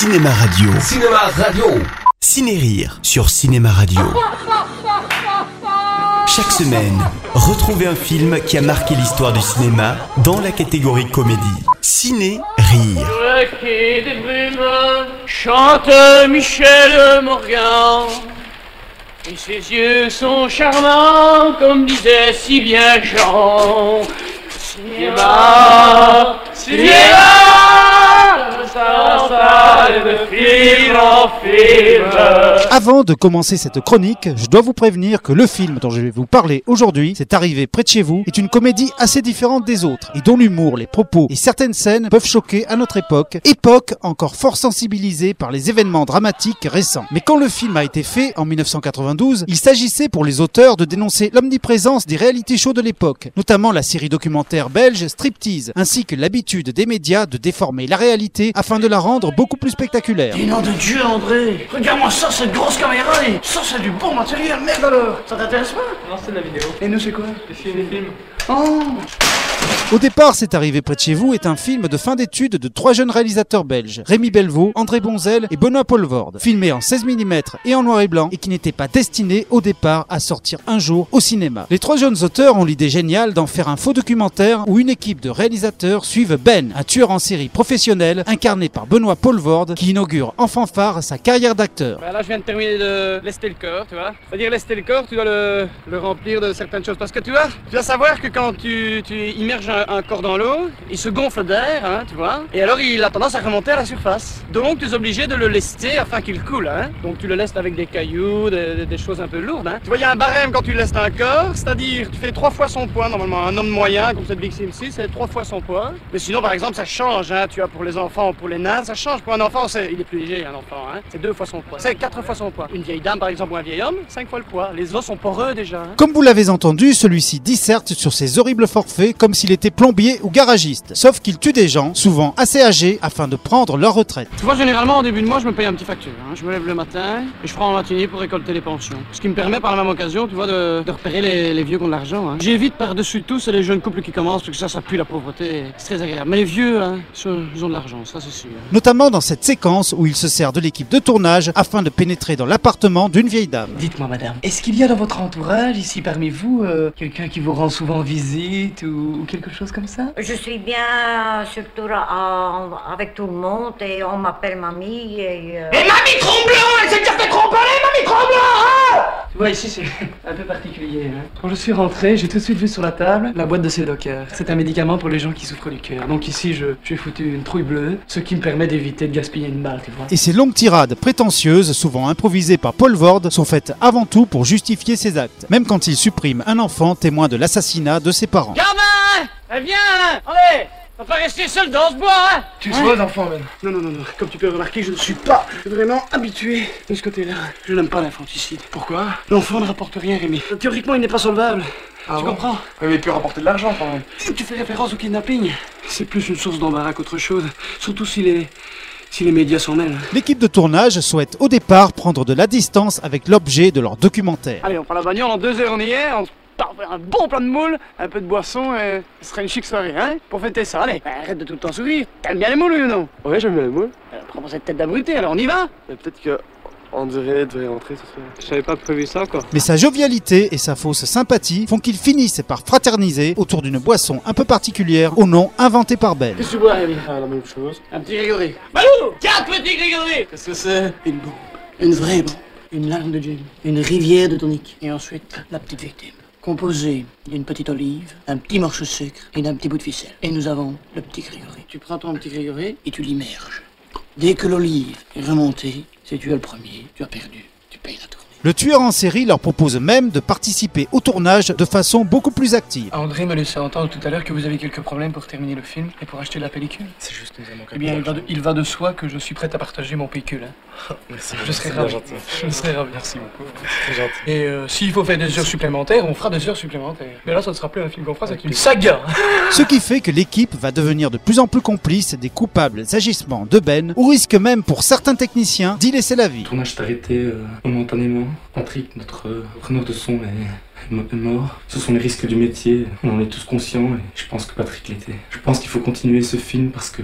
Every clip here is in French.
Cinéma Radio. Cinéma Radio. CinéRires sur Cinéma Radio. Chaque semaine, retrouvez un film qui a marqué l'histoire du cinéma dans la catégorie comédie. CinéRires. Quai des brumes, chante Michel Morgan. Et ses yeux sont charmants, comme disait si bien Jean. Cinéma, cinéma, ça de film en film. Avant de commencer cette chronique, je dois vous prévenir que le film dont je vais vous parler aujourd'hui, C'est Arrivé Près de chez vous, est une comédie assez différente des autres et dont l'humour, les propos et certaines scènes peuvent choquer à notre époque encore fort sensibilisée par les événements dramatiques récents. Mais quand le film a été fait, en 1992, il s'agissait pour les auteurs de dénoncer l'omniprésence des réalités shows de l'époque, notamment la série documentaire belge Striptease, ainsi que l'habitude des médias de déformer la réalité afin de la rendre beaucoup plus spectaculaire. Et nom de Dieu, André, regarde-moi ça, cette grosse caméra, et ça c'est du bon matériel, merde alors. Ça t'intéresse pas? Non, c'est de la vidéo. Et nous c'est quoi? Les films. Oh. Au départ, C'est Arrivé Près de chez vous est un film de fin d'études de trois jeunes réalisateurs belges, Rémy Belvaux, André Bonzel et Benoît Poelvoorde, filmé en 16 mm et en noir et blanc, et qui n'était pas destiné au départ à sortir un jour au cinéma. Les trois jeunes auteurs ont l'idée géniale d'en faire un faux documentaire où une équipe de réalisateurs suivent Ben, un tueur en série professionnel incarné par Benoît Poelvoorde, qui inaugure en fanfare sa carrière d'acteur. Là, je viens de terminer de lester le corps, tu vois. C'est-à-dire lester le corps, tu dois le remplir de certaines choses, parce que tu dois savoir que quand tu immerges un corps dans l'eau, il se gonfle d'air, hein, tu vois, et alors il a tendance à remonter à la surface. Donc tu es obligé de le lester afin qu'il coule, hein. Donc tu le lestes avec des cailloux, des choses un peu lourdes, hein. Tu vois, il y a un barème quand tu lestes un corps, c'est-à-dire tu fais 3 fois son poids, normalement un homme moyen, comme cette Big Sim 6, c'est 3 fois son poids. Mais sinon, par exemple, ça change, hein, tu vois, pour les enfants, pour les nains, ça change. Pour un enfant, il est plus léger, un enfant, hein, c'est 2 fois son poids, c'est 4 fois son poids. Une vieille dame, par exemple, ou un vieil homme, 5 fois le poids. Les os sont poreux déjà, hein. Comme vous l'avez entendu, celui-ci disserte sur ses horribles forfaits comme s'il était plombier ou garagiste, sauf qu'il tue des gens, souvent assez âgés, afin de prendre leur retraite. Tu vois, généralement, au début de mois, je me paye un petit facture, hein. Je me lève le matin et je prends un matinée pour récolter les pensions. Ce qui me permet, par la même occasion, tu vois, de repérer les vieux qui ont de l'argent, hein. J'évite par-dessus tout, c'est les jeunes couples qui commencent, parce que ça pue la pauvreté, c'est très agréable. Mais les vieux, hein, ils ont de l'argent, ça c'est sûr. Notamment dans cette séquence où il se sert de l'équipe de tournage afin de pénétrer dans l'appartement d'une vieille dame. Dites-moi, madame, est-ce qu'il y a dans votre entourage, ici parmi vous, quelqu'un qui vous rend souvent visite ou quelque chose comme ça? Je suis bien surtout avec tout le monde et on m'appelle mamie et mamie Tromblon, elle s'est déjà fait tromper, mamie Tromblon, hein. Tu vois, ici c'est un peu particulier, hein. Quand je suis rentré, j'ai tout de suite vu sur la table la boîte de Sédocaire. C'est un médicament pour les gens qui souffrent du cœur. Donc ici je suis foutu une trouille bleue, ce qui me permet d'éviter de gaspiller une balle, tu vois. Et ces longues tirades prétentieuses, souvent improvisées par Poelvoorde, sont faites avant tout pour justifier ses actes, même quand il supprime un enfant témoin de l'assassinat de ses parents. Gamin, viens, allez, on va pas rester seul dans ce bois, hein. Tu vois, l'enfant, même. Non. Comme tu peux remarquer, je ne suis pas vraiment habitué de ce côté-là. Je n'aime pas l'infanticide. Pourquoi? L'enfant ne rapporte rien, Rémi. Théoriquement, il n'est pas solvable. Ah, tu comprends? Mais il peut rapporter de l'argent, quand même. Tu fais référence au kidnapping. C'est plus une source d'embarras qu'autre chose. Surtout si les médias s'en mêlent. L'équipe de tournage souhaite au départ prendre de la distance avec l'objet de leur documentaire. Allez, on prend la bagnole, en 2 heures on y est, un bon plat de moules, un peu de boisson, et ce serait une chic soirée, hein, pour fêter ça, allez. Arrête de tout le temps sourire. T'aimes bien les moules ou non? Ouais, j'aime bien les moules. Prends pour cette tête d'abruté, alors on y va. Mais peut-être que André devrait rentrer ce soir. Je n'avais pas prévu ça, quoi. Mais sa jovialité et sa fausse sympathie font qu'ils finissent par fraterniser autour d'une boisson un peu particulière au nom inventé par Ben. Qu'est-ce que tu bois, Rémi? La même chose. Un petit Grégory. Balou! 4 petits Grégory! Qu'est-ce que c'est? Une bombe. Une vraie bombe. Une larme de gin. Une rivière de tonique. Et ensuite, la petite victime. Composé d'une petite olive, un petit morceau de sucre et d'un petit bout de ficelle. Et nous avons le petit Grégory. Tu prends ton petit Grégory et tu l'immerges. Dès que l'olive est remontée, si tu es le premier, tu as perdu. Tu payes la tournée. Le tueur en série leur propose même de participer au tournage de façon beaucoup plus active. André me laissait entendre tout à l'heure que vous avez quelques problèmes pour terminer le film et pour acheter la pellicule. C'est juste, nous avons... Eh bien, il va de soi que je suis prête à partager mon pellicule. Hein. Merci. Je serai ravi. Merci beaucoup. C'est très gentil. Et s'il faut faire des heures supplémentaires, on fera des heures supplémentaires. Mais là, ça ne sera plus un film qu'on fera, c'est une saga. Ce qui fait que l'équipe va devenir de plus en plus complice des coupables agissements de Ben, ou risque même pour certains techniciens d'y laisser la vie. Le tournage s'est arrêté momentanément. Patrick, notre preneur de son, mort. Ce sont les risques du métier, on en est tous conscients et je pense que Patrick l'était. Je pense qu'il faut continuer ce film parce que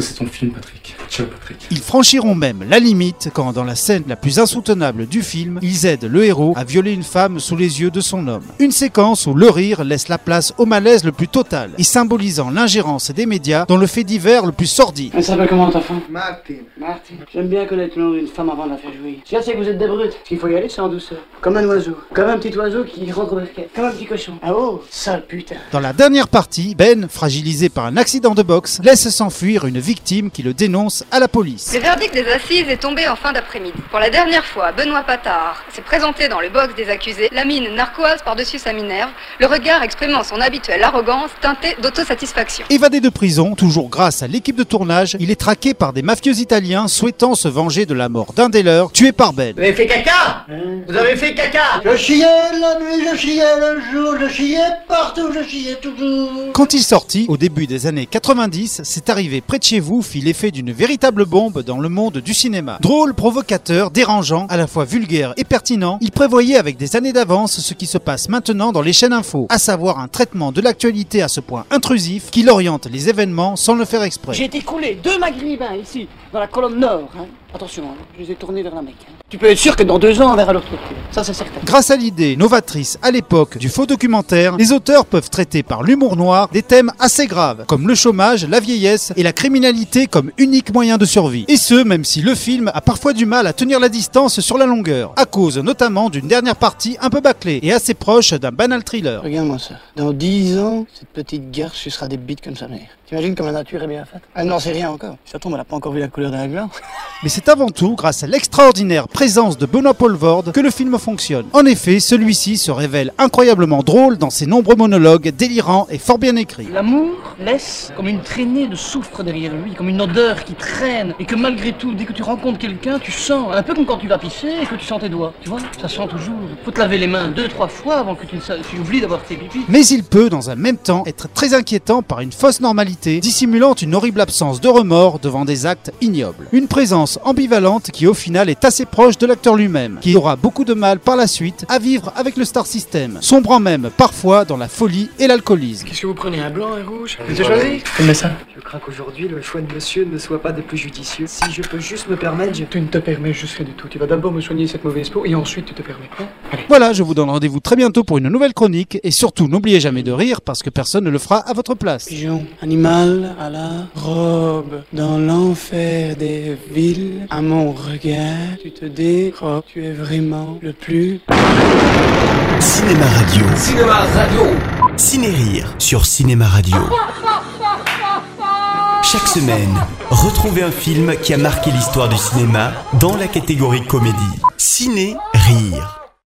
c'est ton film, Patrick. Ciao, Patrick. Ils franchiront même la limite quand, dans la scène la plus insoutenable du film, ils aident le héros à violer une femme sous les yeux de son homme. Une séquence où le rire laisse la place au malaise le plus total, y symbolisant l'ingérence des médias dans le fait divers le plus sordide. Elle s'appelle comment ta femme ? Martine. Martine. J'aime bien connaître le nom d'une femme avant de la faire jouir. Je sais que vous êtes des brutes. Ce qu'il faut y aller, c'est en douceur. Comme un oiseau. Comme un petit oiseau qui rentre au basket. Comme un petit cochon. Ah oh, sale putain. Dans la dernière partie, Ben, fragilisé par un accident de boxe, laisse s'enfuir une victime qui le dénonce à la police. Le verdict des assises est tombé en fin d'après-midi. Pour la dernière fois, Benoît Patard s'est présenté dans le box des accusés, la mine narquoise par-dessus sa minerve, le regard exprimant son habituelle arrogance teintée d'autosatisfaction. Évadé de prison, toujours grâce à l'équipe de tournage, il est traqué par des mafieux italiens souhaitant se venger de la mort d'un des leurs, tué par Ben. Vous avez fait caca ? Vous avez fait caca ? Je chiais la nuit, je chiais le jour, je chiais partout, je chiais toujours. Quand il sortit, au début des années 90, C'est arrivé près de chez vous fit l'effet d'une véritable bombe dans le monde du cinéma. Drôle, provocateur, dérangeant, à la fois vulgaire et pertinent, il prévoyait avec des années d'avance ce qui se passe maintenant dans les chaînes info, à savoir un traitement de l'actualité à ce point intrusif qu'il oriente les événements sans le faire exprès. J'ai été coulé 2 maghrébins ici, dans la colonne nord, hein. Attention, je les ai tournés vers la Mecque. Tu peux être sûr que dans 2 ans, on verra leur truc. Ça, c'est certain. Grâce à l'idée novatrice à l'époque du faux documentaire, les auteurs peuvent traiter par l'humour noir des thèmes assez graves, comme le chômage, la vieillesse et la criminalité comme unique moyen de survie. Et ce, même si le film a parfois du mal à tenir la distance sur la longueur, à cause notamment d'une dernière partie un peu bâclée et assez proche d'un banal thriller. Regarde-moi ça. Dans 10 ans, cette petite garce sucera des bites comme sa mère. T'imagines comme la nature est bien faite ? Ah non, c'est rien encore. Ça tombe, elle a pas encore vu la couleur d'un gland. Mais c'est avant tout grâce à l'extraordinaire présence de Benoît Poelvoorde que le film fonctionne. En effet, celui-ci se révèle incroyablement drôle dans ses nombreux monologues délirants et fort bien écrits. L'amour laisse comme une traînée de soufre derrière lui, comme une odeur qui traîne et que malgré tout, dès que tu rencontres quelqu'un, tu sens, un peu comme quand tu vas pisser et que tu sens tes doigts. Tu vois, ça sent toujours. Faut te laver les mains 2-3 fois avant que tu oublies d'avoir tes pipis. Mais il peut, dans un même temps, être très inquiétant par une fausse normalité, dissimulant une horrible absence de remords devant des actes ignobles. Une présence ambivalente qui au final est assez proche de l'acteur lui-même, qui aura beaucoup de mal par la suite à vivre avec le star system, sombrant même parfois dans la folie et l'alcoolisme. Qu'est-ce que vous prenez, un blanc, un rouge ? Vous avez choisi ? Mais ça. Je crains qu'aujourd'hui le choix de monsieur ne soit pas des plus judicieux. Si je peux juste me permettre, tu ne te permets juste rien du tout. Tu vas d'abord me soigner cette mauvaise peau et ensuite tu te permets. Allez. Voilà, je vous donne rendez-vous très bientôt pour une nouvelle chronique et surtout n'oubliez jamais de rire parce que personne ne le fera à votre place. Pigeon, animal. Mal à la robe, dans l'enfer des villes, à mon regard, tu te dérobes, tu es vraiment le plus... Cinéma Radio. Cinéma Radio. CinéRires sur Cinéma Radio. Chaque semaine, retrouvez un film qui a marqué l'histoire du cinéma dans la catégorie comédie. CinéRires.